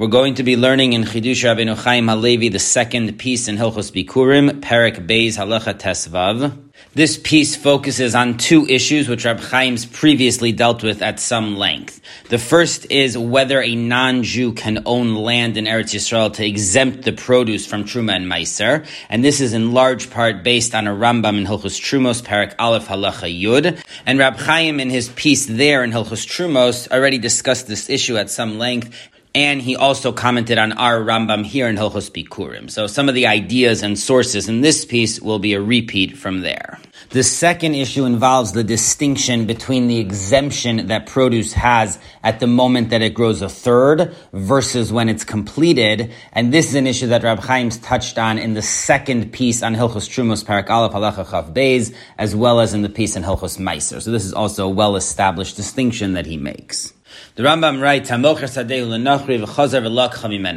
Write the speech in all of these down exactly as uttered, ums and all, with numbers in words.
We're going to be learning in Chidush Rabbeinu Chaim HaLevi, the second piece in Hilchos Bikkurim, Perek Beis Halacha Tesvav. This piece focuses on two issues which Rav Chaim's previously dealt with at some length. The first is whether a non-Jew can own land in Eretz Yisrael to exempt the produce from Terumah and Meiser, and this is in large part based on a Rambam in Hilchos Terumos, Perek Aleph Halacha Yud. And Rav Chaim in his piece there in Hilchos Terumos already discussed this issue at some length, and he also commented on our Rambam here in Hilchos Bikkurim. So some of the ideas and sources in this piece will be a repeat from there. The second issue involves the distinction between the exemption that produce has at the moment that it grows a third versus when it's completed. And this is an issue that Rav Chaim's touched on in the second piece on Hilchos Terumos Parak Aleph Halacha Chav Beis, as well as in the piece on Hilchos Maaser. So this is also a well-established distinction that he makes. The Rambam writes,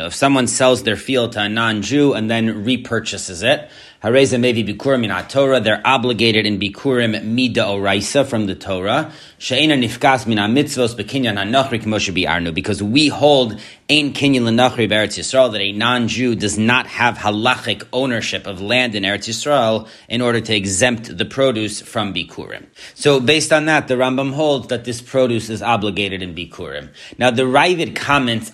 if someone sells their field to a non-Jew and then repurchases it, they're obligated in Bikkurim Mida Oraisa from the Torah, because we hold Ein Kinyan Lenachri Eretz Yisrael, that a non-Jew does not have halachic ownership of land in Eretz Yisrael in order to exempt the produce from Bikkurim. So based on that, the Rambam holds that this produce is obligated in Bikkurim. Now the Raavad comments,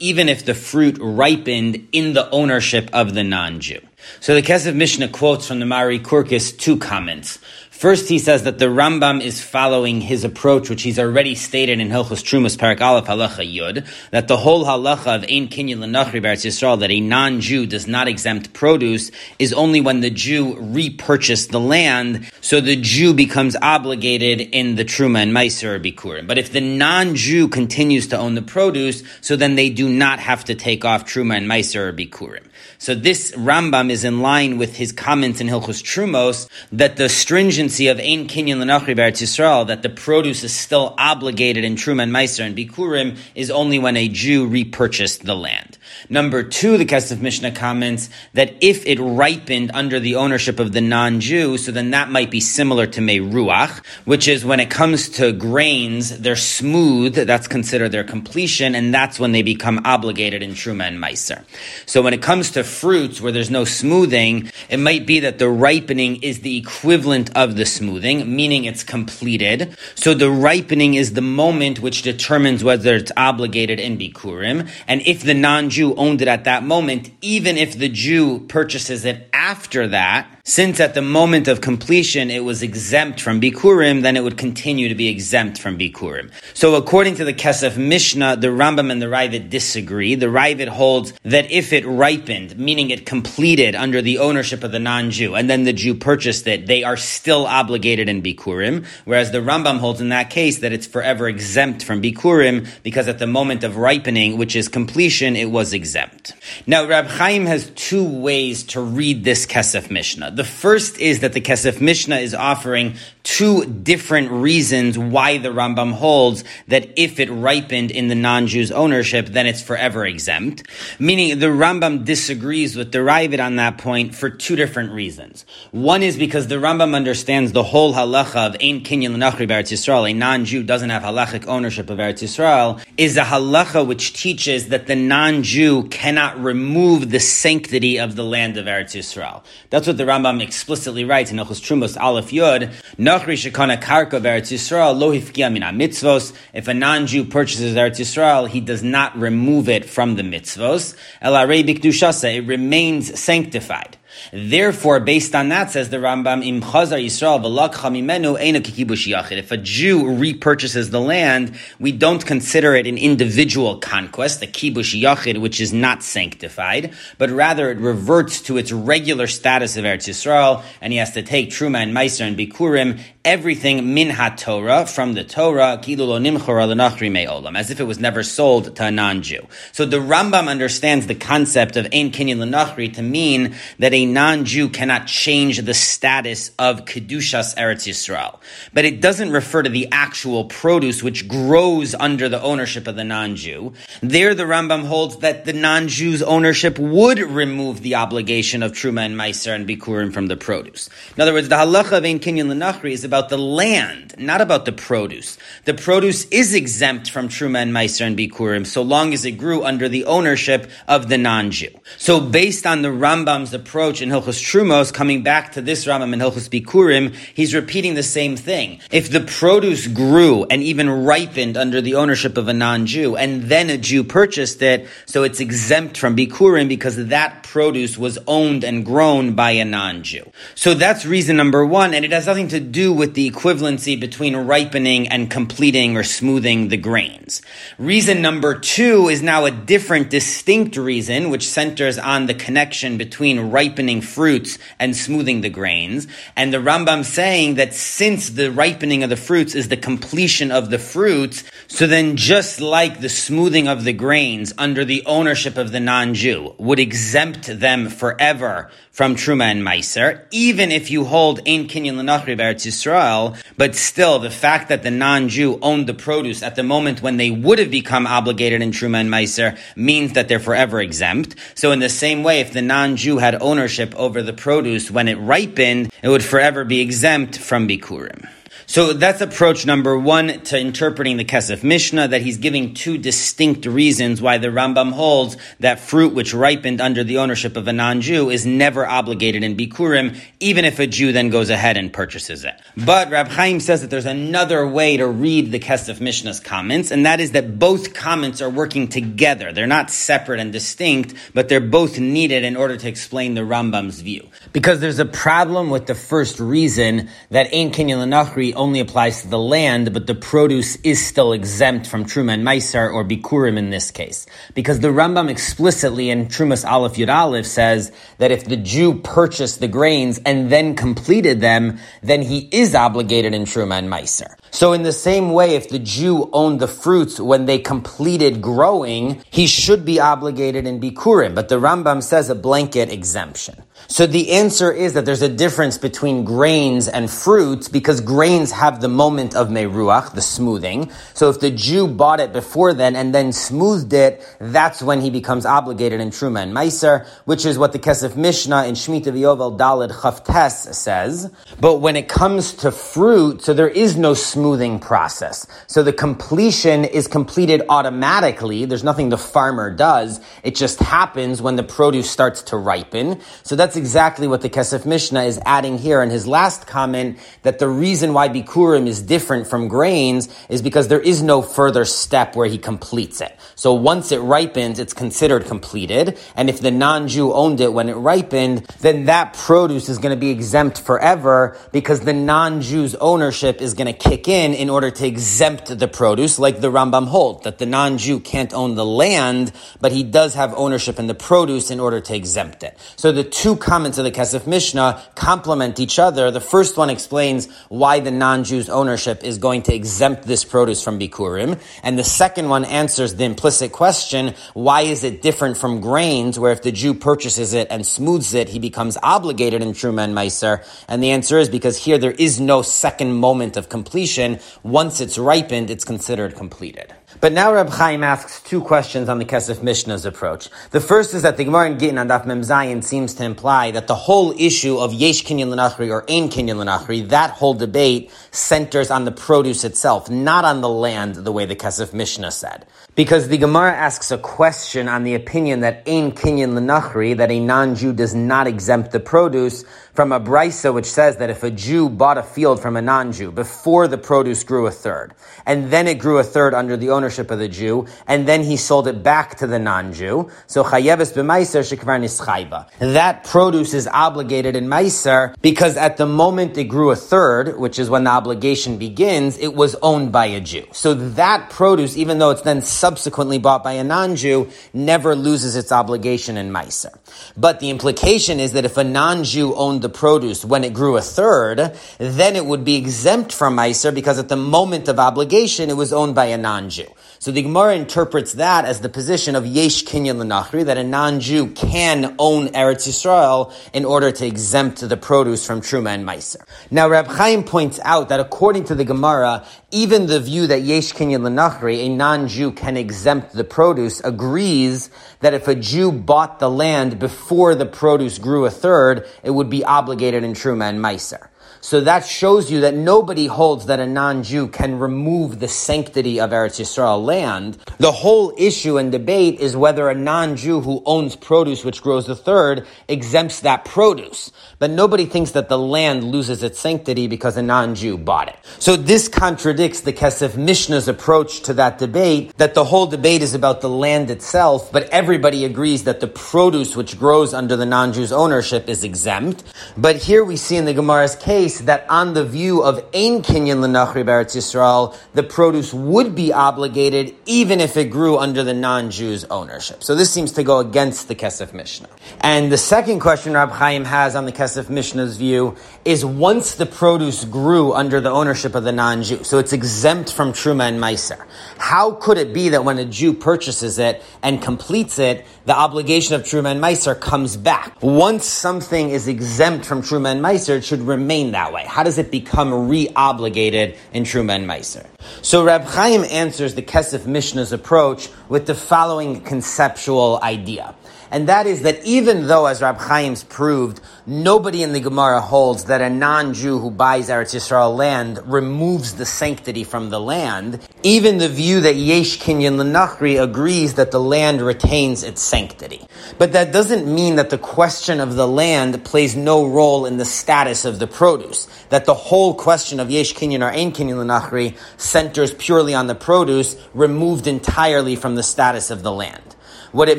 even if the fruit ripened in the ownership of the non-Jew. Non-Jew. So the Kesef Mishneh quotes from the Mahari Kurkus two comments. First, he says that the Rambam is following his approach, which he's already stated in Hilchos Terumos Perek Aleph Halacha Yud, that the whole halacha of Ein Kinyan Lenachri B'Eretz Yisrael, that a non-Jew does not exempt produce, is only when the Jew repurchased the land, so the Jew becomes obligated in the Terumah and Meiser or Bikkurim. But if the non-Jew continues to own the produce, so then they do not have to take off Terumah and Meiser or Bikkurim. So this Rambam is in line with his comments in Hilchos Terumos that the stringency of Ein Kinyan Lenachri B'Eretz Yisrael, that the produce is still obligated in Terumah and Meiser and Bikkurim, is only when a Jew repurchased the land. Number two, the Kesef Mishneh comments that if it ripened under the ownership of the non-Jew, so then that might be similar to Meruach, which is when it comes to grains, they're smooth, that's considered their completion, and that's when they become obligated in Terumah and Meiser. So when it comes to fruits where there's no smoothing, it might be that the ripening is the equivalent of the smoothing, meaning it's completed. So the ripening is the moment which determines whether it's obligated in Bikkurim. And if the non-Jew owned it at that moment, even if the Jew purchases it after that, since at the moment of completion it was exempt from Bikkurim, then it would continue to be exempt from Bikkurim. So according to the Kesef Mishneh, the Rambam and the Raavad disagree. The Raavad holds that if it ripened, meaning it completed under the ownership of the non-Jew, and then the Jew purchased it, they are still obligated in Bikkurim, whereas the Rambam holds in that case that it's forever exempt from Bikkurim because at the moment of ripening, which is completion, it was exempt. Now, Rav Chaim has two ways to read this Kesef Mishneh. The first is that the Kesef Mishneh is offering two different reasons why the Rambam holds that if it ripened in the non-Jew's ownership, then it's forever exempt. Meaning the Rambam disagrees with the Raavad on that point for two different reasons. One is because the Rambam understands the whole halacha of Ein Kinyan Lenachri B'Eretz Yisrael, a non-Jew doesn't have halachic ownership of Eretz Yisrael, is a halacha which teaches that the non-Jew cannot remove the sanctity of the land of Eretz Yisrael. That's what the Rambam explicitly writes in Hilchos Terumos Aleph Yod, Nachri Shekana Karka Eretz Yisrael Lo Hifkia Mina Mitzvos. If a non-Jew purchases Eretz Yisrael, he does not remove it from the mitzvos. El Arei Bikdushasa, it remains sanctified. Therefore, based on that, says the Rambam, Im Chazar Yisrael V'lakcha Mimenu Eino Kibush Yachid. If a Jew repurchases the land, we don't consider it an individual conquest, the Kibush Yachid, which is not sanctified, but rather it reverts to its regular status of Eretz Yisrael, and he has to take Terumah and Meiser and Bikkurim, everything min ha-Torah, from the Torah, kilu lo nimchora lenachri me'olam, as if it was never sold to a non-Jew. So the Rambam understands the concept of Ein Kinyan Lenachri to mean that a a non-Jew cannot change the status of Kedushas Eretz Yisrael. But it doesn't refer to the actual produce which grows under the ownership of the non-Jew. There the Rambam holds that the non-Jew's ownership would remove the obligation of Terumah and Meiser and Bikkurim from the produce. In other words, the halacha of Ein Kinyan Lenachri is about the land, not about the produce. The produce is exempt from Terumah and Meiser and Bikkurim so long as it grew under the ownership of the non-Jew. So based on the Rambam's approach in Hilchos Terumos, coming back to this Rambam in Hilchos Bikkurim, he's repeating the same thing. If the produce grew and even ripened under the ownership of a non-Jew, and then a Jew purchased it, so it's exempt from Bikkurim because that produce was owned and grown by a non-Jew. So that's reason number one, and it has nothing to do with the equivalency between ripening and completing or smoothing the grains. Reason number two is now a different, distinct reason, which centers on the connection between ripening fruits and smoothing the grains. And the Rambam saying that since the ripening of the fruits is the completion of the fruits, so then just like the smoothing of the grains under the ownership of the non-Jew would exempt them forever from Terumah and Meiser, even if you hold Ein Kinyan Lenachri B'Eretz Yisrael, but still the fact that the non-Jew owned the produce at the moment when they would have become obligated in Terumah and Meiser means that they're forever exempt. So in the same way, if the non-Jew had ownership over the produce when it ripened, it would forever be exempt from Bikkurim. So that's approach number one to interpreting the Kesef Mishneh, that he's giving two distinct reasons why the Rambam holds that fruit which ripened under the ownership of a non-Jew is never obligated in Bikkurim, even if a Jew then goes ahead and purchases it. But Rav Chaim says that there's another way to read the Kesef Mishneh's comments, and that is that both comments are working together. They're not separate and distinct, but they're both needed in order to explain the Rambam's view. Because there's a problem with the first reason, that Ein Kinyan Lenachri only applies to the land, but the produce is still exempt from Terumah and Meiser, or Bikkurim in this case. Because the Rambam explicitly in Terumos Aleph Yud Aleph says that if the Jew purchased the grains and then completed them, then he is obligated in Terumah and Meiser. So in the same way, if the Jew owned the fruits when they completed growing, he should be obligated in Bikkurim. But the Rambam says a blanket exemption. So the answer is that there's a difference between grains and fruits, because grains have the moment of Meruach, the smoothing. So if the Jew bought it before then and then smoothed it, that's when he becomes obligated in Terumah and Meiser, which is what the Kesef Mishnah in Shemitah V'Yovel Daled Chavtes says. But when it comes to fruit, so there is no smoothing process. So the completion is completed automatically. There's nothing the farmer does. It just happens when the produce starts to ripen. So that's exactly what the Kesef Mishnah is adding here in his last comment, that the reason why Bikkurim is different from grains is because there is no further step where he completes it. So once it ripens, it's considered completed. And if the non-Jew owned it when it ripened, then that produce is going to be exempt forever, because the non-Jew's ownership is going to kick in in order to exempt the produce, like the Rambam holds, that the non-Jew can't own the land, but he does have ownership in the produce in order to exempt it. So the two comments of the Kesef Mishnah complement each other. The first one explains why the non-Jews' ownership is going to exempt this produce from Bikkurim. And the second one answers the implicit question, why is it different from grains, where if the Jew purchases it and smooths it, he becomes obligated in Terumah and Meiser? And the answer is because here there is no second moment of completion. Once it's ripened, it's considered completed. But now Reb Chaim asks two questions on the Kesef Mishnah's approach. The first is that the Gemara in Gittin on Daf Mem Zayin seems to imply that the whole issue of Yesh Kinyan Lenachri or Ein Kinyan Lenachri, that whole debate, centers on the produce itself, not on the land, the way the Kesef Mishnah said. Because the Gemara asks a question on the opinion that Ein Kinyan Lenachri, that a non-Jew does not exempt the produce, from a brisa which says that if a Jew bought a field from a non-Jew before the produce grew a third, and then it grew a third under the ownership of the Jew, and then he sold it back to the non-Jew, so chayeves b'meiser shekvar nischaiba. That produce is obligated in Meiser because at the moment it grew a third, which is when the obligation begins, it was owned by a Jew. So that produce, even though it's then subsequently bought by a non-Jew, never loses its obligation in Meiser. But the implication is that if a non-Jew owned the produce when it grew a third, then it would be exempt from Meiser because at the moment of obligation, it was owned by a non-Jew. So the Gemara interprets that as the position of Yesh Kinyan Lenachri, that a non-Jew can own Eretz Yisrael in order to exempt the produce from Terumah and Meiser. Now, Rav Chaim points out that according to the Gemara, even the view that Yesh Kinyan Lenachri, a non-Jew, can exempt the produce, agrees that if a Jew bought the land before the produce grew a third, it would be obligated in Terumah and Meiser. So that shows you that nobody holds that a non-Jew can remove the sanctity of Eretz Yisrael land. The whole issue and debate is whether a non-Jew who owns produce which grows a third exempts that produce. But nobody thinks that the land loses its sanctity because a non-Jew bought it. So this contradicts the Kesef Mishneh's approach to that debate, that the whole debate is about the land itself, but everybody agrees that the produce which grows under the non-Jew's ownership is exempt. But here we see in the Gemara's case that on the view of Ein Kinyan Lenachri B'Eretz Yisrael, the produce would be obligated even if it grew under the non-Jews' ownership. So this seems to go against the Kesef Mishneh. And the second question Rav Chaim has on the Kesef Mishneh's view is once the produce grew under the ownership of the non-Jew, so it's exempt from Terumah and Meiser, how could it be that when a Jew purchases it and completes it, the obligation of Terumah and Meiser comes back? Once something is exempt from Terumah and Meiser, it should remain that way. How does it become re-obligated in Terumah and Meiser? So Rav Chaim answers the Kesef Mishneh's approach with the following conceptual idea. And that is that even though, as Rav Chaim's proved, nobody in the Gemara holds that a non-Jew who buys Eretz Yisrael land removes the sanctity from the land, even the view that Yesh Kinyan Lenachri agrees that the land retains its sanctity. But that doesn't mean that the question of the land plays no role in the status of the produce, that the whole question of Yesh Kinyan or Ein Kinyan Lenachri centers purely on the produce, removed entirely from the status of the land. What it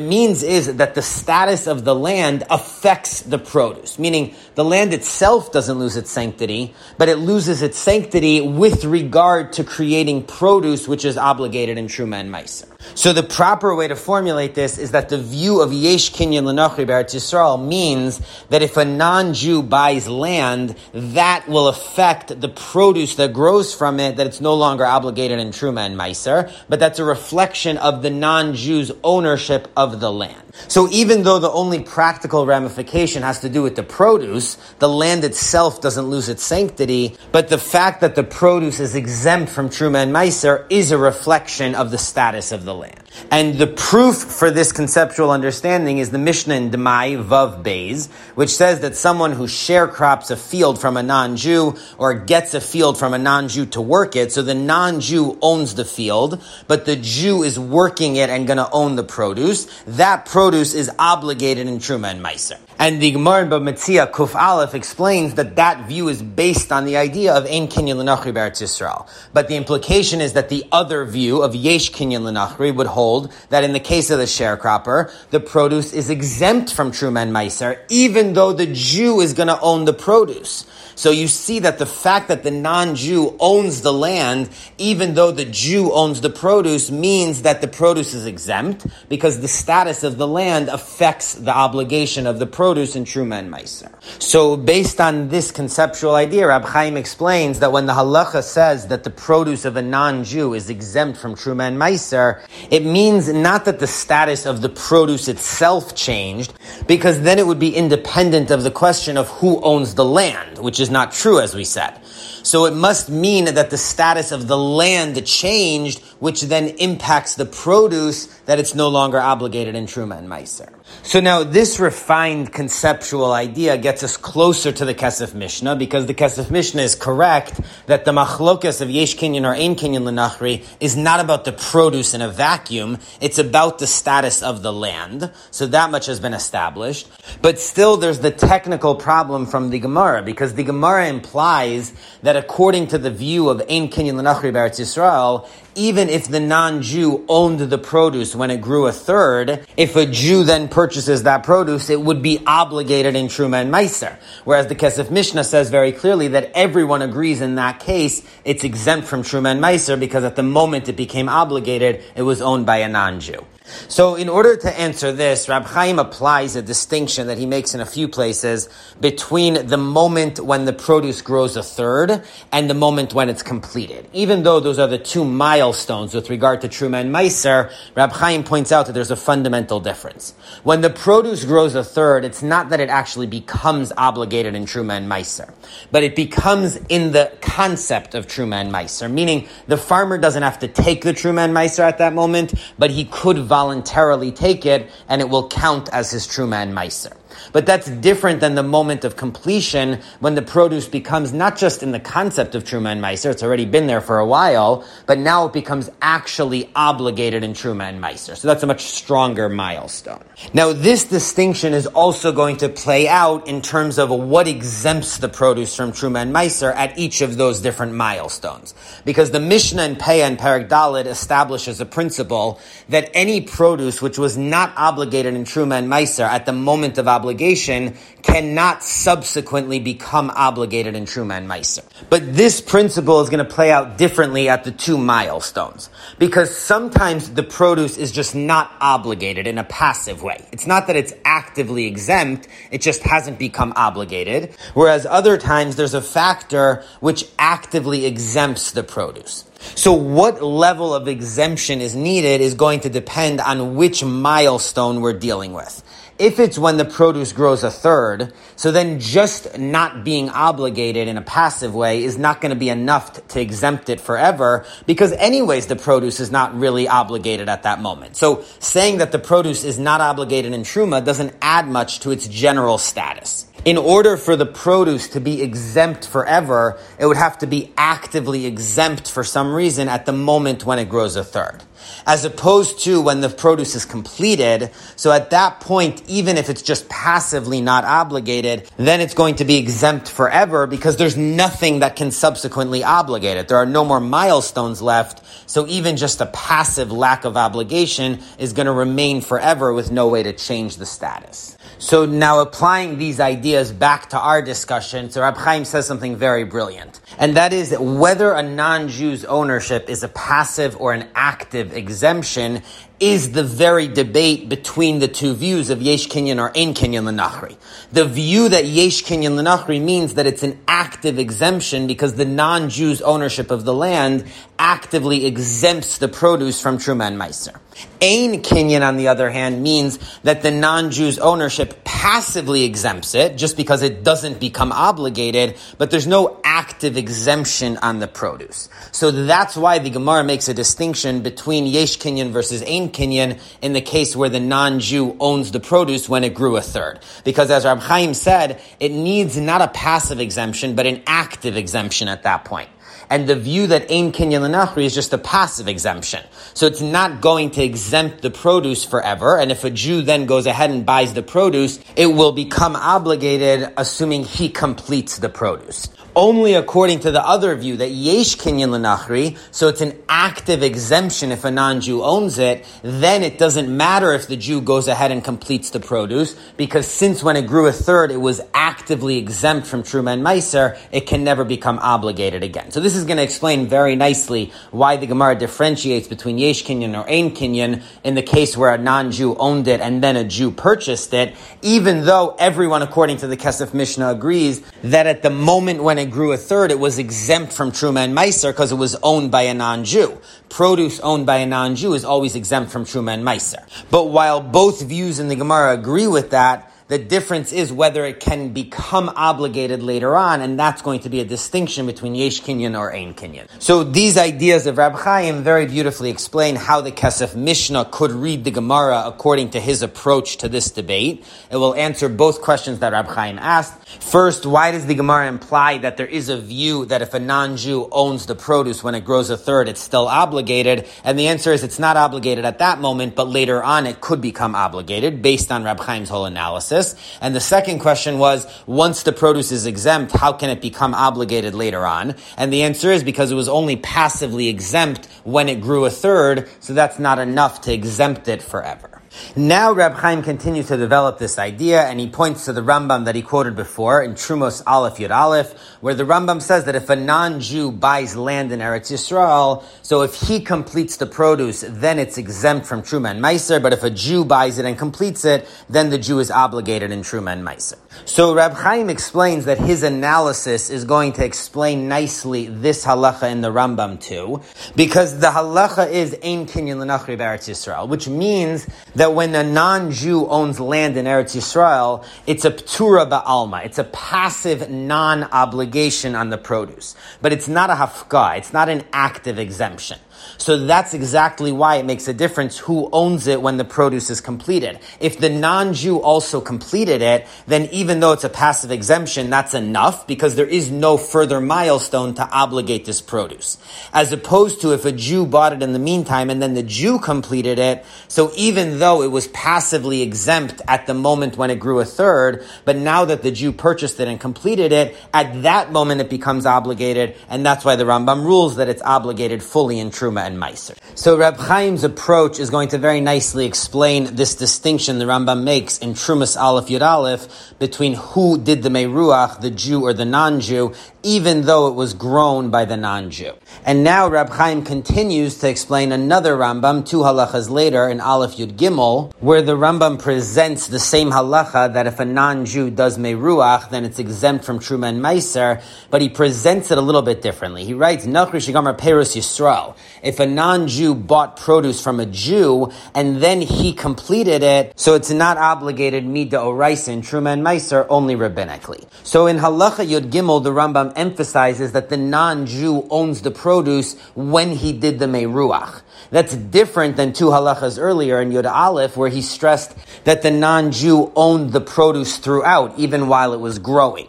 means is that the status of the land affects the produce, meaning the land itself doesn't lose its sanctity, but it loses its sanctity with regard to creating produce which is obligated in Terumah and Meiser. So the proper way to formulate this is that the view of Yesh Kinyan Lenachri B'Eretz Yisrael means that if a non-Jew buys land, that will affect the produce that grows from it, that it's no longer obligated in Terumah and Meiser, but that's a reflection of the non-Jew's ownership of the land. So even though the only practical ramification has to do with the produce, the land itself doesn't lose its sanctity, but the fact that the produce is exempt from Terumah and Meiser is a reflection of the status of the land. And the proof for this conceptual understanding is the Mishnah in Demai, Vav Beis, which says that someone who sharecrops a field from a non-Jew or gets a field from a non-Jew to work it, so the non-Jew owns the field, but the Jew is working it and going to own the produce, that produce is obligated in Terumah and Meiser. And the Gemara in Bava Metzia, Kuf Aleph, explains that that view is based on the idea of Ein Kinyan Lenachri B'Eretz Yisrael. But the implication is that the other view of Yesh Kinyan Lenachri would hold that in the case of the sharecropper, the produce is exempt from Terumah and Meiser, even though the Jew is going to own the produce. So you see that the fact that the non-Jew owns the land, even though the Jew owns the produce, means that the produce is exempt because the status of the land affects the obligation of the produce. produce in Terumah and Meiser. So based on this conceptual idea, Rav Chaim explains that when the halacha says that the produce of a non-Jew is exempt from Terumah and Meiser, it means not that the status of the produce itself changed, because then it would be independent of the question of who owns the land, which is not true, as we said. So it must mean that the status of the land changed, which then impacts the produce, that it's no longer obligated in Terumah and Meiser. So now this refined conceptual idea gets us closer to the Kesef Mishneh, because the Kesef Mishneh is correct that the machlokas of Yesh Kinyan or Ein Kinyan Lenachri is not about the produce in a vacuum, it's about the status of the land. So that much has been established. But still there's the technical problem from the Gemara, because the Gemara implies that according to the view of Ein Kinyan Lenachri B'Eretz Yisrael, even if the non-Jew owned the produce when it grew a third, if a Jew then purchases that produce, it would be obligated in Terumah and Meiser. Whereas the Kesef Mishneh says very clearly that everyone agrees in that case, it's exempt from Terumah and Meiser because at the moment it became obligated, it was owned by a non-Jew. So in order to answer this, Rav Chaim applies a distinction that he makes in a few places between the moment when the produce grows a third and the moment when it's completed. Even though those are the two milestones with regard to Terumah and Meiser, Rav Chaim points out that there's a fundamental difference. When the produce grows a third, it's not that it actually becomes obligated in Terumah and Meiser, but it becomes in the concept of Terumah and Meiser, meaning the farmer doesn't have to take the Terumah and Meiser at that moment, but he could voluntarily take it, and it will count as his Terumah and Meiser. But that's different than the moment of completion when the produce becomes not just in the concept of Terumah and Meiser, it's already been there for a while, but now it becomes actually obligated in Terumah and Meiser. So that's a much stronger milestone. Now this distinction is also going to play out in terms of what exempts the produce from Terumah and Meiser at each of those different milestones. Because the Mishnah in Peah and Perek Daled establishes a principle that any produce which was not obligated in Terumah and Meiser at the moment of obligation obligation cannot subsequently become obligated in Terumah and Meiser. But this principle is going to play out differently at the two milestones, because sometimes the produce is just not obligated in a passive way. It's not that it's actively exempt, it just hasn't become obligated. Whereas other times there's a factor which actively exempts the produce. So what level of exemption is needed is going to depend on which milestone we're dealing with. If it's when the produce grows a third, so then just not being obligated in a passive way is not going to be enough t- to exempt it forever, because anyways the produce is not really obligated at that moment. So saying that the produce is not obligated in Terumah doesn't add much to its general status. In order for the produce to be exempt forever, it would have to be actively exempt for some reason at the moment when it grows a third, as opposed to when the produce is completed. So at that point, even if it's just passively not obligated, then it's going to be exempt forever because there's nothing that can subsequently obligate it. There are no more milestones left. So even just a passive lack of obligation is going to remain forever with no way to change the status. So now applying these ideas back to our discussion, so Rav Chaim says something very brilliant, and that is that whether a non-Jew's ownership is a passive or an active exemption is the very debate between the two views of Yesh Kinyan or Ein Kinyan Lenachri. The view that Yesh Kinyan Lenachri means that it's an active exemption because the non-Jew's ownership of the land actively exempts the produce from Terumah and Meiser. Ein Kinyan, on the other hand, means that the non-Jew's ownership passively exempts it just because it doesn't become obligated, but there's no active exemption on the produce. So that's why the Gemara makes a distinction between Yesh Kinyan versus Ein Kinyan in the case where the non-Jew owns the produce when it grew a third. Because as Rav Chaim said, it needs not a passive exemption, but an active exemption at that point. And the view that Ein Kinyan Lenachri is just a passive exemption. So it's not going to exempt the produce forever. And if a Jew then goes ahead and buys the produce, it will become obligated, assuming he completes the produce. Only according to the other view that Yesh Kinyan Lenachri, so it's an active exemption if a non-Jew owns it, then it doesn't matter if the Jew goes ahead and completes the produce, because since when it grew a third, it was actively exempt from Terumah and Meiser, it can never become obligated again. So this is going to explain very nicely why the Gemara differentiates between Yesh Kinyan or Ein Kinyan in the case where a non-Jew owned it and then a Jew purchased it, even though everyone according to the Kesef Mishneh agrees that at the moment when it It grew a third, it was exempt from Terumah and Meiser because it was owned by a non-Jew. Produce owned by a non-Jew is always exempt from Terumah and Meiser. But while both views in the Gemara agree with that, the difference is whether it can become obligated later on, and that's going to be a distinction between Yesh Kinyan or Ein Kinyan. So these ideas of Rav Chaim very beautifully explain how the Kesef Mishneh could read the Gemara according to his approach to this debate. It will answer both questions that Rav Chaim asked. First, why does the Gemara imply that there is a view that if a non-Jew owns the produce when it grows a third, it's still obligated? And the answer is it's not obligated at that moment, but later on it could become obligated based on Rav Chaim's whole analysis. And the second question was, once the produce is exempt, how can it become obligated later on? And the answer is because it was only passively exempt when it grew a third, so that's not enough to exempt it forever. Now Reb Chaim continues to develop this idea, and he points to the Rambam that he quoted before in Terumos Aleph Yud Aleph, where the Rambam says that if a non-Jew buys land in Eretz Yisrael, so if he completes the produce, then it's exempt from Terumah and Meiser, but if a Jew buys it and completes it, then the Jew is obligated in Terumah and Meiser. So Reb Chaim explains that his analysis is going to explain nicely this halacha in the Rambam too, because the halacha is Ein Kinyan Lenachri B'Eretz Yisrael, which means that when a non-Jew owns land in Eretz Yisrael, it's a ptura ba'alma. It's a passive non-obligation on the produce. But it's not a hafka. It's not an active exemption. So that's exactly why it makes a difference who owns it when the produce is completed. If the non-Jew also completed it, then even though it's a passive exemption, that's enough because there is no further milestone to obligate this produce. As opposed to if a Jew bought it in the meantime and then the Jew completed it, so even though it was passively exempt at the moment when it grew a third, but now that the Jew purchased it and completed it, at that moment it becomes obligated, and that's why the Rambam rules that it's obligated fully in Terumah and Meiser. So Reb Chaim's approach is going to very nicely explain this distinction the Rambam makes in Terumos Aleph Yud Aleph between who did the Meruach, the Jew or the non-Jew, even though it was grown by the non-Jew. And now Reb Chaim continues to explain another Rambam two halachas later in Aleph Yud Gimel, where the Rambam presents the same halacha that if a non-Jew does Meruach, then it's exempt from Terumah and Meiser, but he presents it a little bit differently. He writes, Nachri Shigamar Perus Yisrael. If a non-Jew bought produce from a Jew and then he completed it, so it's not obligated Mida Oraisa in Terumah and Meiser, only rabbinically. So in Halacha Yud Gimel, the Rambam emphasizes that the non-Jew owns the produce when he did the Meruach. That's different than two halachas earlier in Yud Aleph, where he stressed that the non-Jew owned the produce throughout, even while it was growing.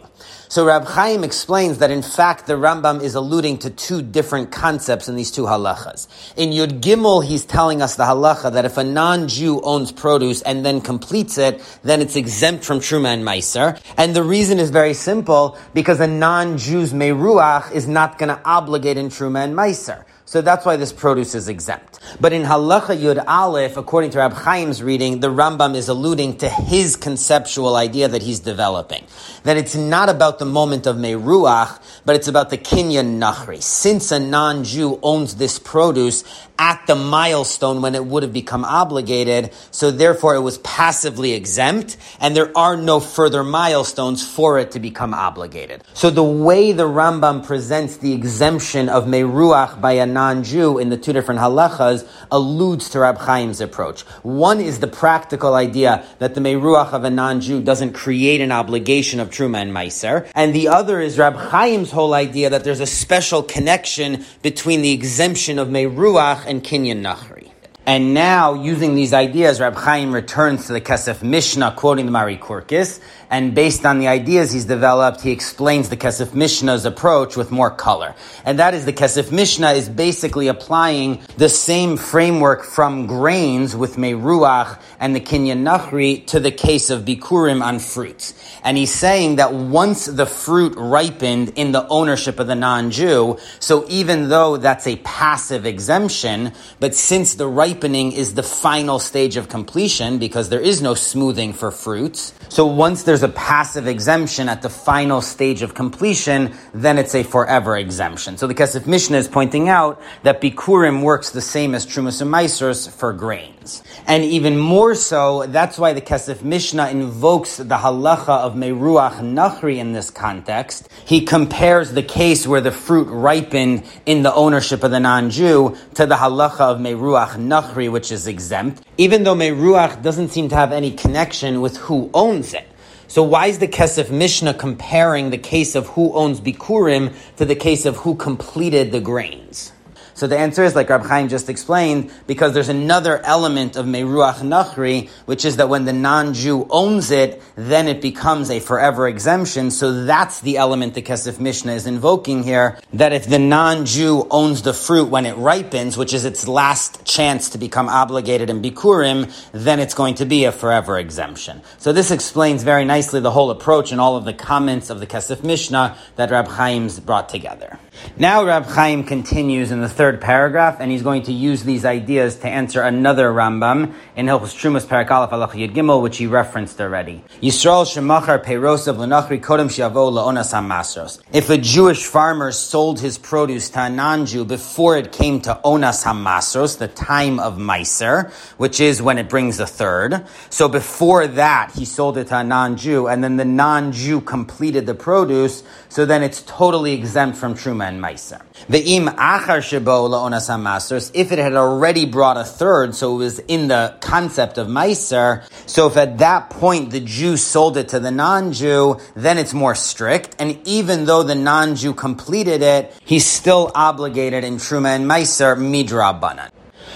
So Reb Chaim explains that in fact the Rambam is alluding to two different concepts in these two halachas. In Yud Gimel, he's telling us the halacha that if a non-Jew owns produce and then completes it, then it's exempt from Terumah and Meiser. And the reason is very simple, because a non-Jew's Meruach is not going to obligate in Terumah and Meiser. So that's why this produce is exempt. But in Halacha Yud Aleph, according to Reb Chaim's reading, the Rambam is alluding to his conceptual idea that he's developing. That it's not about the moment of Meruach, but it's about the Kinyan Nachri. Since a non-Jew owns this produce at the milestone when it would have become obligated, so therefore it was passively exempt, and there are no further milestones for it to become obligated. So the way the Rambam presents the exemption of Meruach by a non-Jew in the two different halachas alludes to Reb Chaim's approach. One is the practical idea that the Meruach of a non-Jew doesn't create an obligation of Terumah and Meiser, and the other is Reb Chaim's whole idea that there's a special connection between the exemption of Meruach and Kinyan Nachri. And now, using these ideas, Reb Chaim returns to the Kesef Mishneh, quoting the Mahari Kurkus, and based on the ideas he's developed, he explains the Kesef Mishneh's approach with more color. And that is, the Kesef Mishneh is basically applying the same framework from grains with Meruach and the Kinyan Nachri to the case of Bikkurim on fruits. And he's saying that once the fruit ripened in the ownership of the non-Jew, so even though that's a passive exemption, but since the ripening Ripening is the final stage of completion, because there is no smoothing for fruits. So once there's a passive exemption at the final stage of completion, then it's a forever exemption. So the Kesef Mishneh is pointing out that Bikkurim works the same as Terumos and Meisers for grains. And even more so, that's why the Kesef Mishneh invokes the halacha of Meruach Nachri in this context. He compares the case where the fruit ripened in the ownership of the non-Jew to the halacha of Meruach Nachri, which is exempt, even though Meruach doesn't seem to have any connection with who owns it. So why is the Kesef Mishneh comparing the case of who owns Bikkurim to the case of who completed the grains? So the answer is, like Reb Chaim just explained, because there's another element of Meruach Nachri, which is that when the non-Jew owns it, then it becomes a forever exemption. So that's the element the Kesef Mishneh is invoking here, that if the non-Jew owns the fruit when it ripens, which is its last chance to become obligated in Bikkurim, then it's going to be a forever exemption. So this explains very nicely the whole approach and all of the comments of the Kesef Mishneh that Reb Chaim's brought together. Now Reb Chaim continues in the third third paragraph, and he's going to use these ideas to answer another Rambam in Hilchos Terumos Parak Aleph Alach Yud Gimel, which he referenced already. Yisrael shemachar peirosav lenachri kodem shiavo laOnas Hamasros. If a Jewish farmer sold his produce to a non-Jew before it came to Onas Hamasros, the time of Meiser, which is when it brings the third, so before that he sold it to a non-Jew, and then the non-Jew completed the produce, so then it's totally exempt from Terumah and Meiser. Ve'im achar shebo laOnas Hamasros, if it had already brought a third, so it was in the concept of Meiser, so if at that point the Jew sold it to the non-Jew, then it's more strict, and even though the non-Jew completed it, he's still obligated in Terumah and Meiser midrabanan.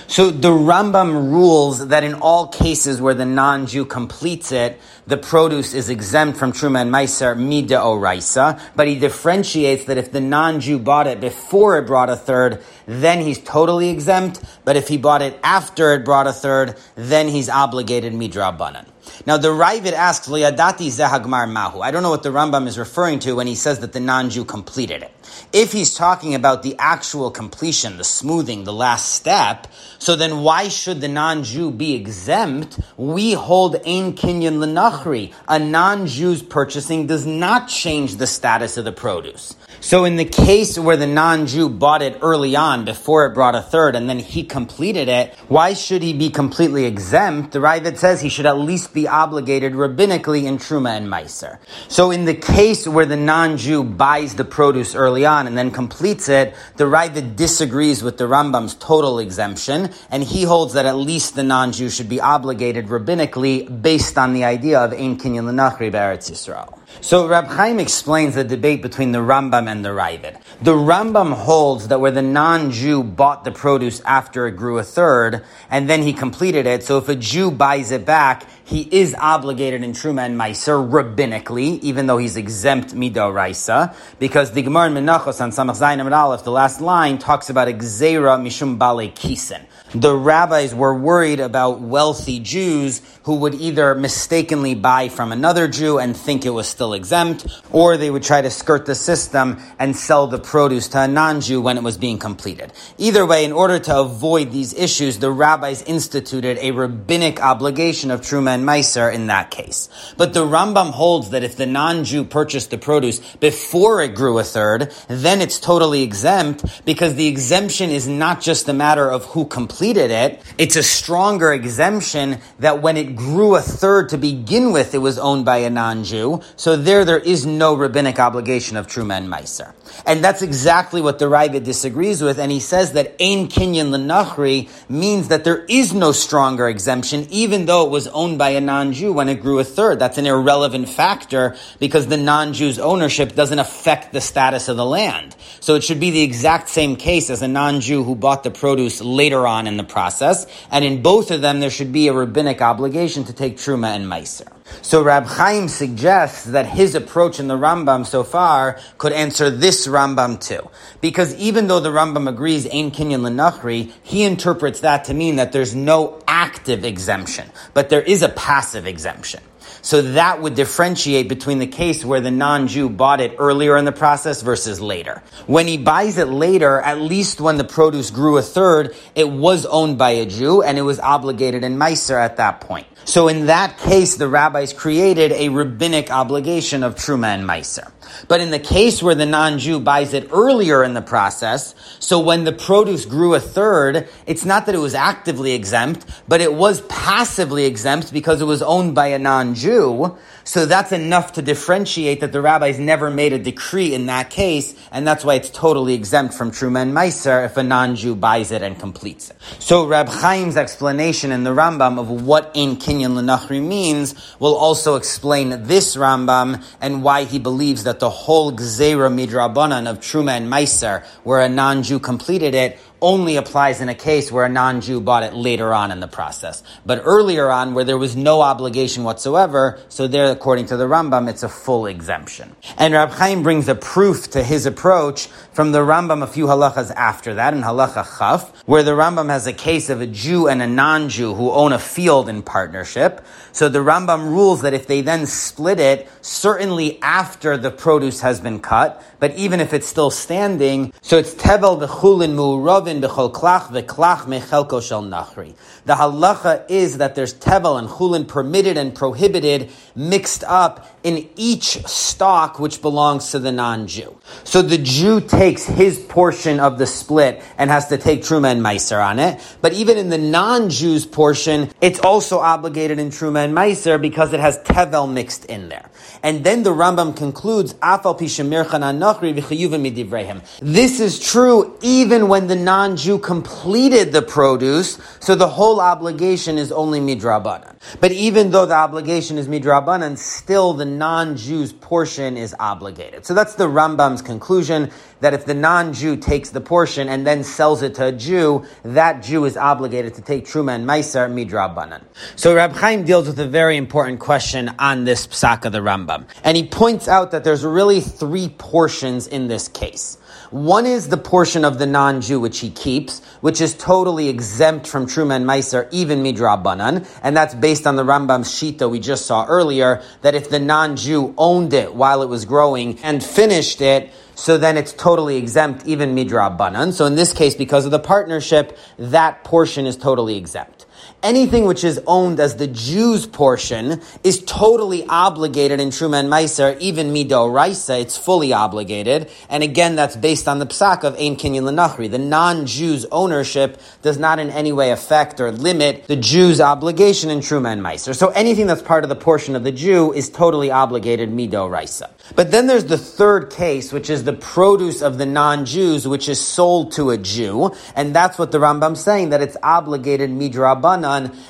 So the Rambam rules that in all cases where the non-Jew completes it, the produce is exempt from Terumah and Meiser midoraisa, but he differentiates that if the non-Jew bought it before it brought a third, then he's totally exempt, but if he bought it after it brought a third, then he's obligated midrabanan. Now the Raavad asks, Liadati zehagmar mahu. I don't know what the Rambam is referring to when he says that the non-Jew completed it. If he's talking about the actual completion, the smoothing, the last step, so then why should the non-Jew be exempt? We hold Ein Kinyan Lenachri. A non-Jew's purchasing does not change the status of the produce. So in the case where the non-Jew bought it early on before it brought a third and then he completed it, why should he be completely exempt? The Raavad says he should at least be obligated rabbinically in Terumah and Meiser. So in the case where the non-Jew buys the produce early on and then completes it, the Raavad disagrees with the Rambam's total exemption, and he holds that at least the non-Jew should be obligated rabbinically based on the idea of Ein Kinyan Lenachri B'Eretz Yisrael. So Rav Chaim explains the debate between the Rambam and the Raavad. The Rambam holds that where the non-Jew bought the produce after it grew a third, and then he completed it, so if a Jew buys it back, he is obligated in Terumah and Meiser rabbinically, even though he's exempt midoraisa, because the Gemara in Menachos on Samach Zayin Amud Aleph, the last line, talks about a Gzera mishum Balei Kisan. The rabbis were worried about wealthy Jews who would either mistakenly buy from another Jew and think it was still exempt, or they would try to skirt the system and sell the produce to a non-Jew when it was being completed. Either way, in order to avoid these issues, the rabbis instituted a rabbinic obligation of Terumah and Meiser in that case. But the Rambam holds that if the non-Jew purchased the produce before it grew a third, then it's totally exempt, because the exemption is not just a matter of who completed it, it's a stronger exemption that when it grew a third to begin with, it was owned by a non-Jew. So there, there is no rabbinic obligation of Terumah and Meiser. And that's exactly what the Raavad disagrees with, and he says that Ein Kinyan Lenachri means that there is no stronger exemption, even though it was owned by a non-Jew when it grew a third. That's an irrelevant factor, because the non-Jew's ownership doesn't affect the status of the land. So it should be the exact same case as a non-Jew who bought the produce later on in the process, and in both of them there should be a rabbinic obligation to take Terumah and Meiser. So Rav Chaim suggests that his approach in the Rambam so far could answer this Rambam too. Because even though the Rambam agrees Ein Kinyan Lenachri, he interprets that to mean that there's no active exemption, but there is a passive exemption. So that would differentiate between the case where the non-Jew bought it earlier in the process versus later. When he buys it later, at least when the produce grew a third, it was owned by a Jew and it was obligated in Meiser at that point. So in that case, the rabbis created a rabbinic obligation of Terumah and Meiser. But in the case where the non-Jew buys it earlier in the process, so when the produce grew a third, it's not that it was actively exempt, but it was passively exempt because it was owned by a non-Jew. So that's enough to differentiate that the rabbis never made a decree in that case, and that's why it's totally exempt from Terumah and Meiser if a non-Jew buys it and completes it. So Reb Chaim's explanation in the Rambam of what Ein Kinyan Lenachri means will also explain this Rambam and why he believes that the whole Gzera Midrabanan of Terumah and Meiser, where a non-Jew completed it, only applies in a case where a non-Jew bought it later on in the process. But earlier on, where there was no obligation whatsoever, so there, according to the Rambam, it's a full exemption. And Rav Chaim brings a proof to his approach from the Rambam a few halachas after that, in halacha chaf, where the Rambam has a case of a Jew and a non-Jew who own a field in partnership. So the Rambam rules that if they then split it, certainly after the produce has been cut, but even if it's still standing, so it's Tebel the Chulin Meruach kovin b'chol klach v'klach mechelko shel nachri. The halacha is that there's tebel and chulin permitted and prohibited mixed up in each stock which belongs to the non-Jew. So the Jew takes his portion of the split and has to take Terumah and Meiser on it. But even in the non-Jew's portion, it's also obligated in Terumah and Meiser because it has Tevel mixed in there. And then the Rambam concludes, Afal Pishamirchan Anachri v'chiyuvim midivrehim. This is true even when the non-Jew completed the produce, so the whole obligation is only midrabanan. But even though the obligation is midrabanan, still the non-Jew's portion is obligated. So that's the Rambam's conclusion, that if the non-Jew takes the portion and then sells it to a Jew, that Jew is obligated to take Terumah and Meiser midrabanan. So Rav Chaim deals with a very important question on this psak of the Rambam. And he points out that there's really three portions in this case. One is the portion of the non-Jew which he keeps, which is totally exempt from Terumah and Meiser, even midrabanan, and that's based on the Rambam's shita we just saw earlier, that if the non-Jew owned it while it was growing and finished it, so then it's totally exempt, even midrabanan. So in this case, because of the partnership, that portion is totally exempt. Anything which is owned as the Jew's portion is totally obligated in Terumah and Meiser, even midoraisa, it's fully obligated. And again, that's based on the psak of Ein Kinyan Lenachri. The non-Jew's ownership does not in any way affect or limit the Jew's obligation in Terumah and Meiser. So anything that's part of the portion of the Jew is totally obligated midoraisa. But then there's the third case, which is the produce of the non-Jews, which is sold to a Jew. And that's what the Rambam's saying, that it's obligated midrabanan.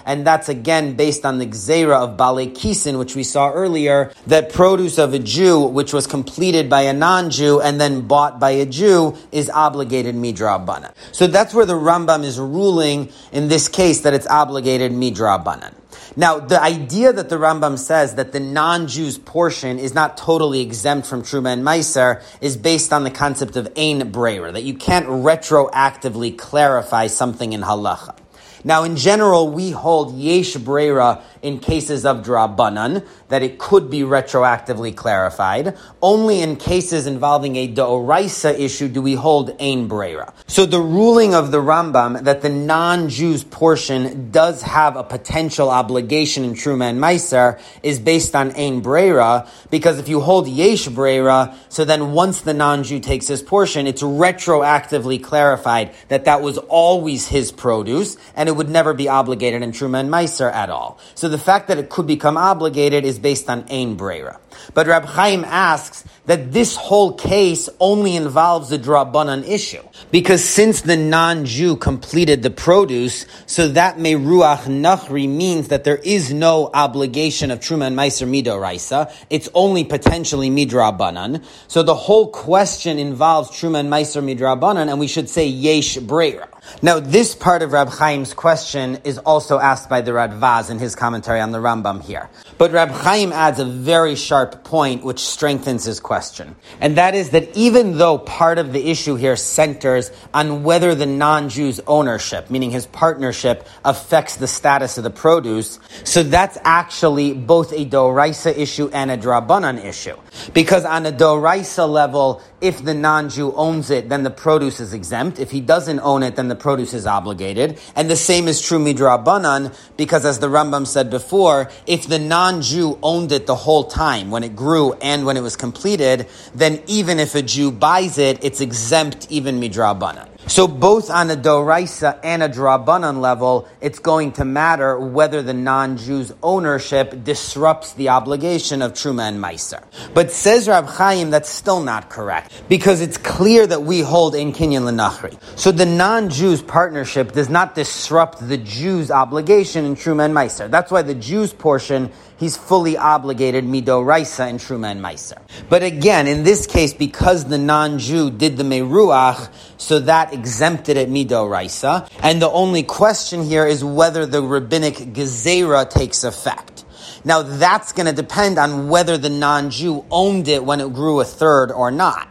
And that's again based on the Gzera of Balei Kisan, which we saw earlier, that produce of a Jew, which was completed by a non-Jew and then bought by a Jew, is obligated midrabanan. So that's where the Rambam is ruling in this case, that it's obligated midrabanan. Now, the idea that the Rambam says that the non-Jew's portion is not totally exempt from Terumah and Meiser is based on the concept of Yesh Breira, that you can't retroactively clarify something in halacha. Now, in general, we hold Yesh Breira in cases of drabanan, that it could be retroactively clarified. Only in cases involving a deoraisa issue do we hold Ein Breira. So the ruling of the Rambam that the non-Jew's portion does have a potential obligation in Terumah and Meiser is based on Ein Breira, because if you hold Yesh Breira, so then once the non-Jew takes his portion, it's retroactively clarified that that was always his produce, and it would never be obligated in Terumah and Meiser at all. So the fact that it could become obligated is based on Ein Breira. But Rab Chaim asks that this whole case only involves the drabanan issue, because since the non-Jew completed the produce, so that Meruach Nachri means that there is no obligation of Terumah and Meiser midoraisa. It's only potentially midrabanan. So the whole question involves Terumah and Meiser midrabanan, and we should say Yesh Breira. Now, this part of Rab Chaim's question is also asked by the Radbaz in his commentary on the Rambam here. But Rab Chaim adds a very sharp point which strengthens his question. And that is that even though part of the issue here centers on whether the non-Jew's ownership, meaning his partnership, affects the status of the produce, so that's actually both a doraisa issue and a drabanan issue. Because on a doraisa level, if the non-Jew owns it, then the produce is exempt. If he doesn't own it, then the produce is obligated. And the same is true midrabanan, because as the Rambam said before, if the non-Jew owned it the whole time, when it grew and when it was completed, then even if a Jew buys it, it's exempt even midrabanan. So both on a doraisa and a drabanan level, it's going to matter whether the non-Jew's ownership disrupts the obligation of Terumah and Meiser. But says Rab Chaim, that's still not correct, because it's clear that we hold Ein Kinyan Lenachri. So the non-Jew's partnership does not disrupt the Jew's obligation in Terumah and Meiser. That's why the Jew's portion, he's fully obligated midoraisa in Terumah and Meiser. But again, in this case, because the non-Jew did the meruach, so that exempted it midoraisa. And the only question here is whether the rabbinic gezerah takes effect. Now, that's going to depend on whether the non-Jew owned it when it grew a third or not.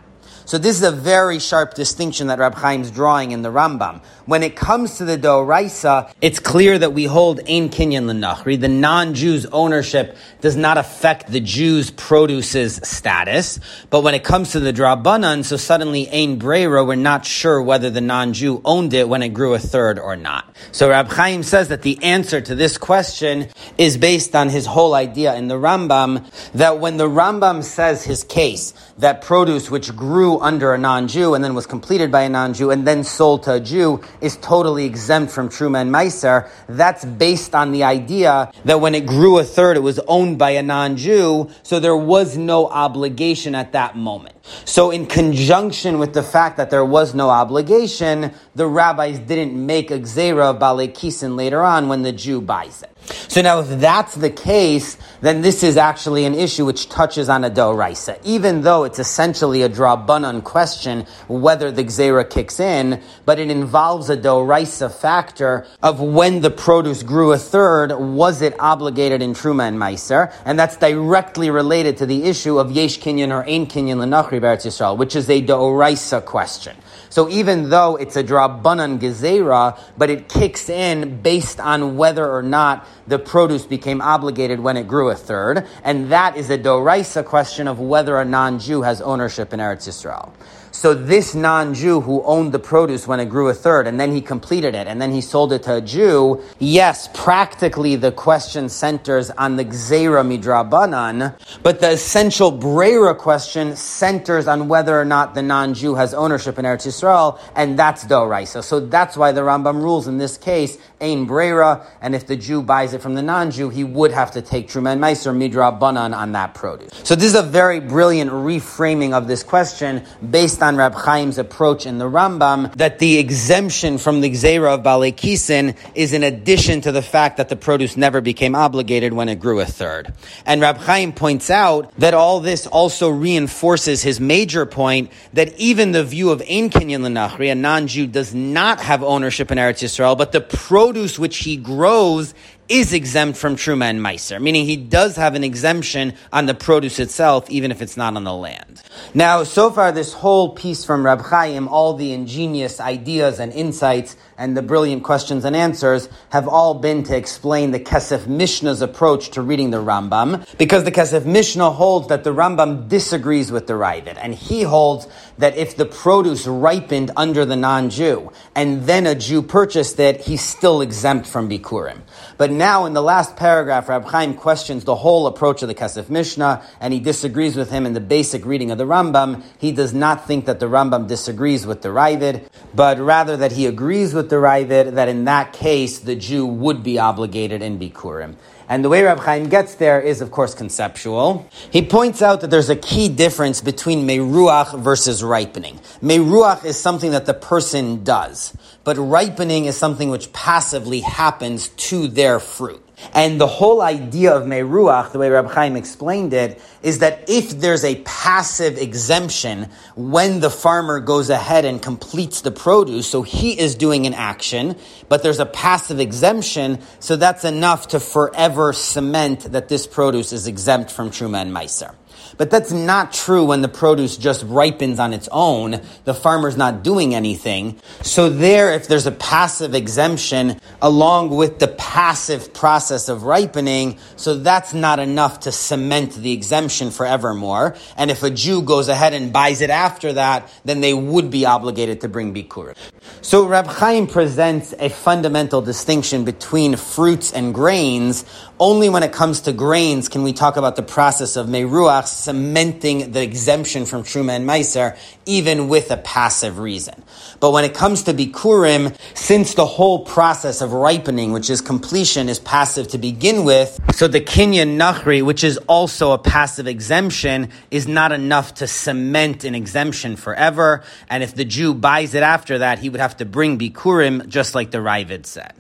So this is a very sharp distinction that Rav Chaim's drawing in the Rambam. When it comes to the Doraisa, it's clear that we hold Ein Kinyan Lenachri. The non-Jews' ownership does not affect the Jews' produce's status. But when it comes to the Drabanan, so suddenly Ein Breira, we're not sure whether the non-Jew owned it when it grew a third or not. So Rav Chaim says that the answer to this question is based on his whole idea in the Rambam, that when the Rambam says his case, that produce which grew under a non-Jew and then was completed by a non-Jew and then sold to a Jew is totally exempt from Terumah and Meiser, that's based on the idea that when it grew a third, it was owned by a non-Jew, so there was no obligation at that moment. So in conjunction with the fact that there was no obligation, the rabbis didn't make a Gzera of Balei Kisan later on when the Jew buys it. So now if that's the case, then this is actually an issue which touches on a Doraisa. Even though it's essentially a Drabanan question whether the Gzera kicks in, but it involves a Doraisa factor of when the produce grew a third, was it obligated in Terumah and Meiser? And that's directly related to the issue of Yesh Kinyan or Ein Kinyan Lenachri Eretz Yisrael, which is a Doraisa question. So even though it's a Drabanan Gzera, but it kicks in based on whether or not the produce became obligated when it grew a third, and that is a Doraisa question of whether a non-Jew has ownership in Eretz Yisrael. So this non-Jew who owned the produce when it grew a third, and then he completed it, and then he sold it to a Jew, yes, practically the question centers on the Gzera Midrabanan, but the essential Breira question centers on whether or not the non-Jew has ownership in Eretz Yisrael, and that's Doraisa. So that's why the Rambam rules in this case, Ein Breira, and if the Jew buys it from the non-Jew, he would have to take Terumah and Meiser Midrabanan on that produce. So this is a very brilliant reframing of this question based on Rab Chaim's approach in the Rambam, that the exemption from the Gzera of Balei Kisan is in addition to the fact that the produce never became obligated when it grew a third. And Rab Chaim points out that all this also reinforces his major point that even the view of Ein Kinyan Lenachri, a non-Jew, does not have ownership in Eretz Yisrael, but the produce which he grows is exempt from Terumah and Meiser, meaning he does have an exemption on the produce itself, even if it's not on the land. Now, so far, this whole piece from Rab Chaim, all the ingenious ideas and insights and the brilliant questions and answers have all been to explain the Kesef Mishnah's approach to reading the Rambam, because the Kesef Mishnah holds that the Rambam disagrees with the Raavad, and he holds that if the produce ripened under the non-Jew and then a Jew purchased it, he's still exempt from Bikkurim. But now in the last paragraph, Rab Chaim questions the whole approach of the Kesef Mishnah, and he disagrees with him in the basic reading of the Rambam. He does not think that the Rambam disagrees with the Raavad, but rather that he agrees with the Raavad, that in that case, the Jew would be obligated in Bikkurim. And the way Rab Chaim gets there is, of course, conceptual. He points out that there's a key difference between Meruach versus ripening. Meruach is something that the person does, but ripening is something which passively happens to their fruit. And the whole idea of Meruach, the way Rab Chaim explained it, is that if there's a passive exemption when the farmer goes ahead and completes the produce, so he is doing an action, but there's a passive exemption, so that's enough to forever cement that this produce is exempt from Terumah and Meiser. But that's not true when the produce just ripens on its own. The farmer's not doing anything. So there, if there's a passive exemption along with the passive process of ripening, so that's not enough to cement the exemption forevermore. And if a Jew goes ahead and buys it after that, then they would be obligated to bring Bikkurim. So Rab Chaim presents a fundamental distinction between fruits and grains. Only when it comes to grains can we talk about the process of Meruach cementing the exemption from Terumah and Meiser, even with a passive reason. But when it comes to Bikkurim, since the whole process of ripening, which is completion, is passive to begin with, so the Kinyan Nachri, which is also a passive exemption, is not enough to cement an exemption forever. And if the Jew buys it after that, he would have to bring Bikkurim, just like the Raavad said.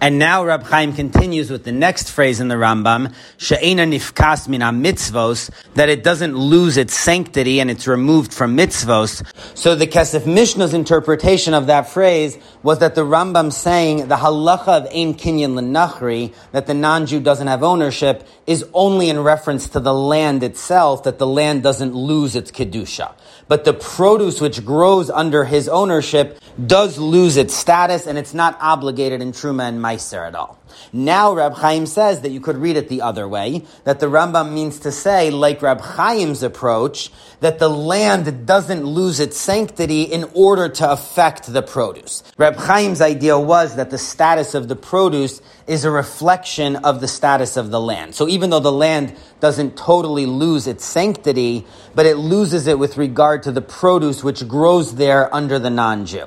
And now Rav Chaim continues with the next phrase in the Rambam, she'ena nifkas min mitzvos, that it doesn't lose its sanctity and it's removed from mitzvos. So the Kesef Mishnah's interpretation of that phrase was that the Rambam saying the halacha of Ein Kinyan Lenachri, that the non-Jew doesn't have ownership, is only in reference to the land itself, that the land doesn't lose its kedusha. But the produce which grows under his ownership does lose its status, and it's not obligated in Terumah and Meiser at all. Now Rab Chaim says that you could read it the other way, that the Rambam means to say, like Rab Chaim's approach, that the land doesn't lose its sanctity in order to affect the produce. Rab Chaim's idea was that the status of the produce is a reflection of the status of the land. So even though the land doesn't totally lose its sanctity, but it loses it with regard to the produce which grows there under the non-Jew.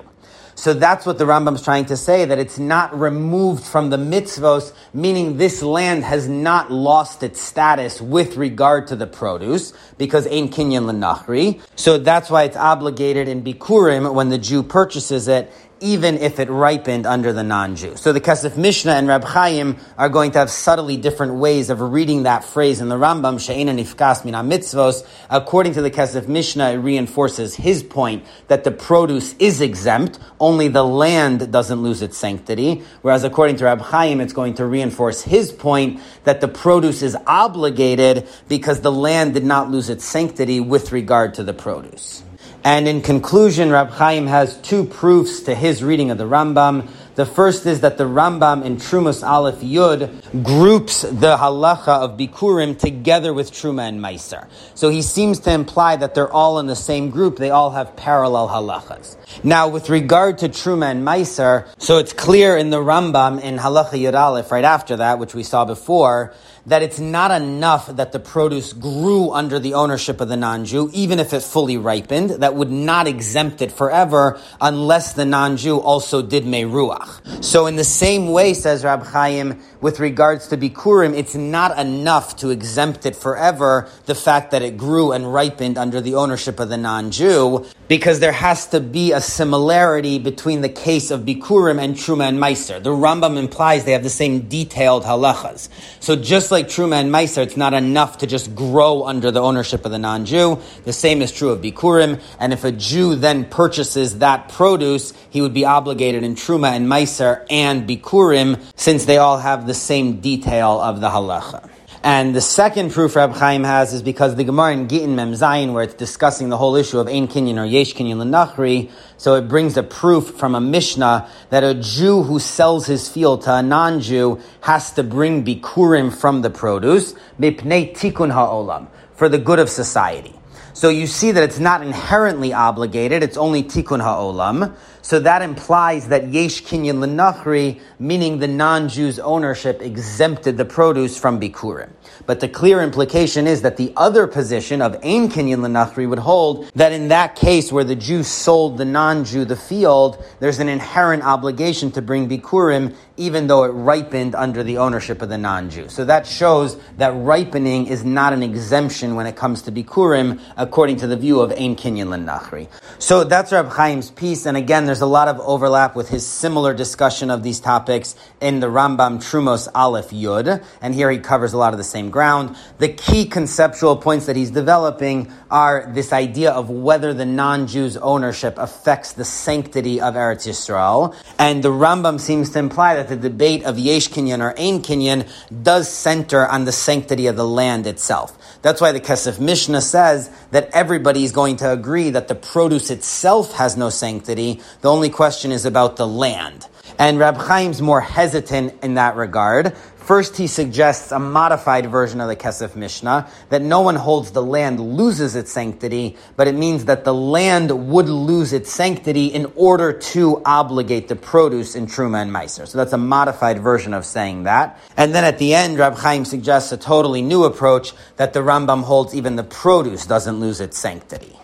So that's what the Rambam's trying to say, that it's not removed from the mitzvos, meaning this land has not lost its status with regard to the produce, because Ein Kinyan Lenachri. So that's why it's obligated in Bikkurim when the Jew purchases it, even if it ripened under the non-Jew. So the Kesef Mishnah and Rab Chaim are going to have subtly different ways of reading that phrase in the Rambam, she'ena nifkas min mitzvos. According to the Kesef Mishnah, it reinforces his point that the produce is exempt, only the land doesn't lose its sanctity. Whereas according to Rab Chaim, it's going to reinforce his point that the produce is obligated because the land did not lose its sanctity with regard to the produce. And in conclusion, Rab Chaim has two proofs to his reading of the Rambam. The first is that the Rambam in Trumas Aleph Yud groups the halacha of Bikkurim together with Terumah and Meiser. So he seems to imply that they're all in the same group. They all have parallel halachas. Now, with regard to Terumah and Meiser, so it's clear in the Rambam in Halacha Yud Aleph, right after that, which we saw before, that it's not enough that the produce grew under the ownership of the non-Jew, even if it fully ripened. That would not exempt it forever unless the non-Jew also did Meruach. So in the same way, says Rab Chaim, with regards to Bikkurim, it's not enough to exempt it forever, the fact that it grew and ripened under the ownership of the non-Jew, because there has to be a similarity between the case of Bikkurim and Terumah and Meiser. The Rambam implies they have the same detailed halachas. So just like Terumah and Meiser, it's not enough to just grow under the ownership of the non-Jew. The same is true of Bikkurim, and if a Jew then purchases that produce, he would be obligated in Terumah and Meiser and Bikkurim, since they all have the same detail of the halacha. And the second proof Rab Chaim has is because the Gemara in Gittin Mem Zayin, where it's discussing the whole issue of Ein Kinyan or Yesh Kinyan Lenachri, so it brings a proof from a Mishnah that a Jew who sells his field to a non-Jew has to bring Bikkurim from the produce, Mipnei Tikkun HaOlam, for the good of society. So you see that it's not inherently obligated, it's only Tikkun HaOlam. So that implies that Yesh Kinyan Lenachri, meaning the non-Jews' ownership, exempted the produce from Bikkurim. But the clear implication is that the other position of Ein Kinyan Lenachri would hold that in that case where the Jew sold the non-Jew the field, there's an inherent obligation to bring Bikkurim even though it ripened under the ownership of the non-Jew. So that shows that ripening is not an exemption when it comes to Bikkurim, according to the view of Ein Kinyan Lenachri. So that's Rab Chaim's piece, and again, there's a lot of overlap with his similar discussion of these topics in the Rambam Trumos Aleph Yud, and here he covers a lot of the same ground. The key conceptual points that he's developing are this idea of whether the non-Jews' ownership affects the sanctity of Eretz Yisrael, and the Rambam seems to imply that the debate of Yesh Kinyan or Ein Kinyan does center on the sanctity of the land itself. That's why the Kesef Mishnah says that that everybody is going to agree that the produce itself has no sanctity. The only question is about the land. And Rab Chaim's more hesitant in that regard. First, he suggests a modified version of the Kesef Mishnah, that no one holds the land loses its sanctity, but it means that the land would lose its sanctity in order to obligate the produce in Terumah and Meiser. So that's a modified version of saying that. And then at the end, Rab Chaim suggests a totally new approach, that the Rambam holds even the produce doesn't lose its sanctity.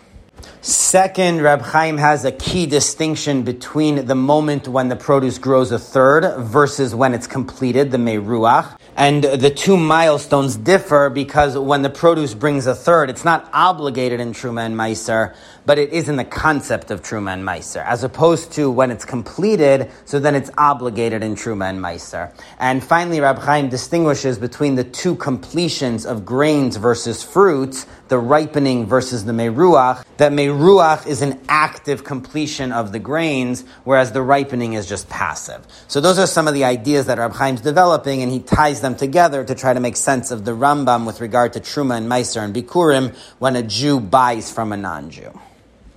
Second, Rab Chaim has a key distinction between the moment when the produce grows a third versus when it's completed, the Meruach. And the two milestones differ because when the produce brings a third, it's not obligated in Terumah and Meiser, but it is in the concept of Terumah and Meiser, as opposed to when it's completed, so then it's obligated in Terumah and Meiser. And finally, Rav Chaim distinguishes between the two completions of grains versus fruits, the ripening versus the Meruach, that Meruach is an active completion of the grains, whereas the ripening is just passive. So those are some of the ideas that Rav Chaim's developing, and he ties them together to try to make sense of the Rambam with regard to Terumah and Meiser and Bikkurim when a Jew buys from a non-Jew.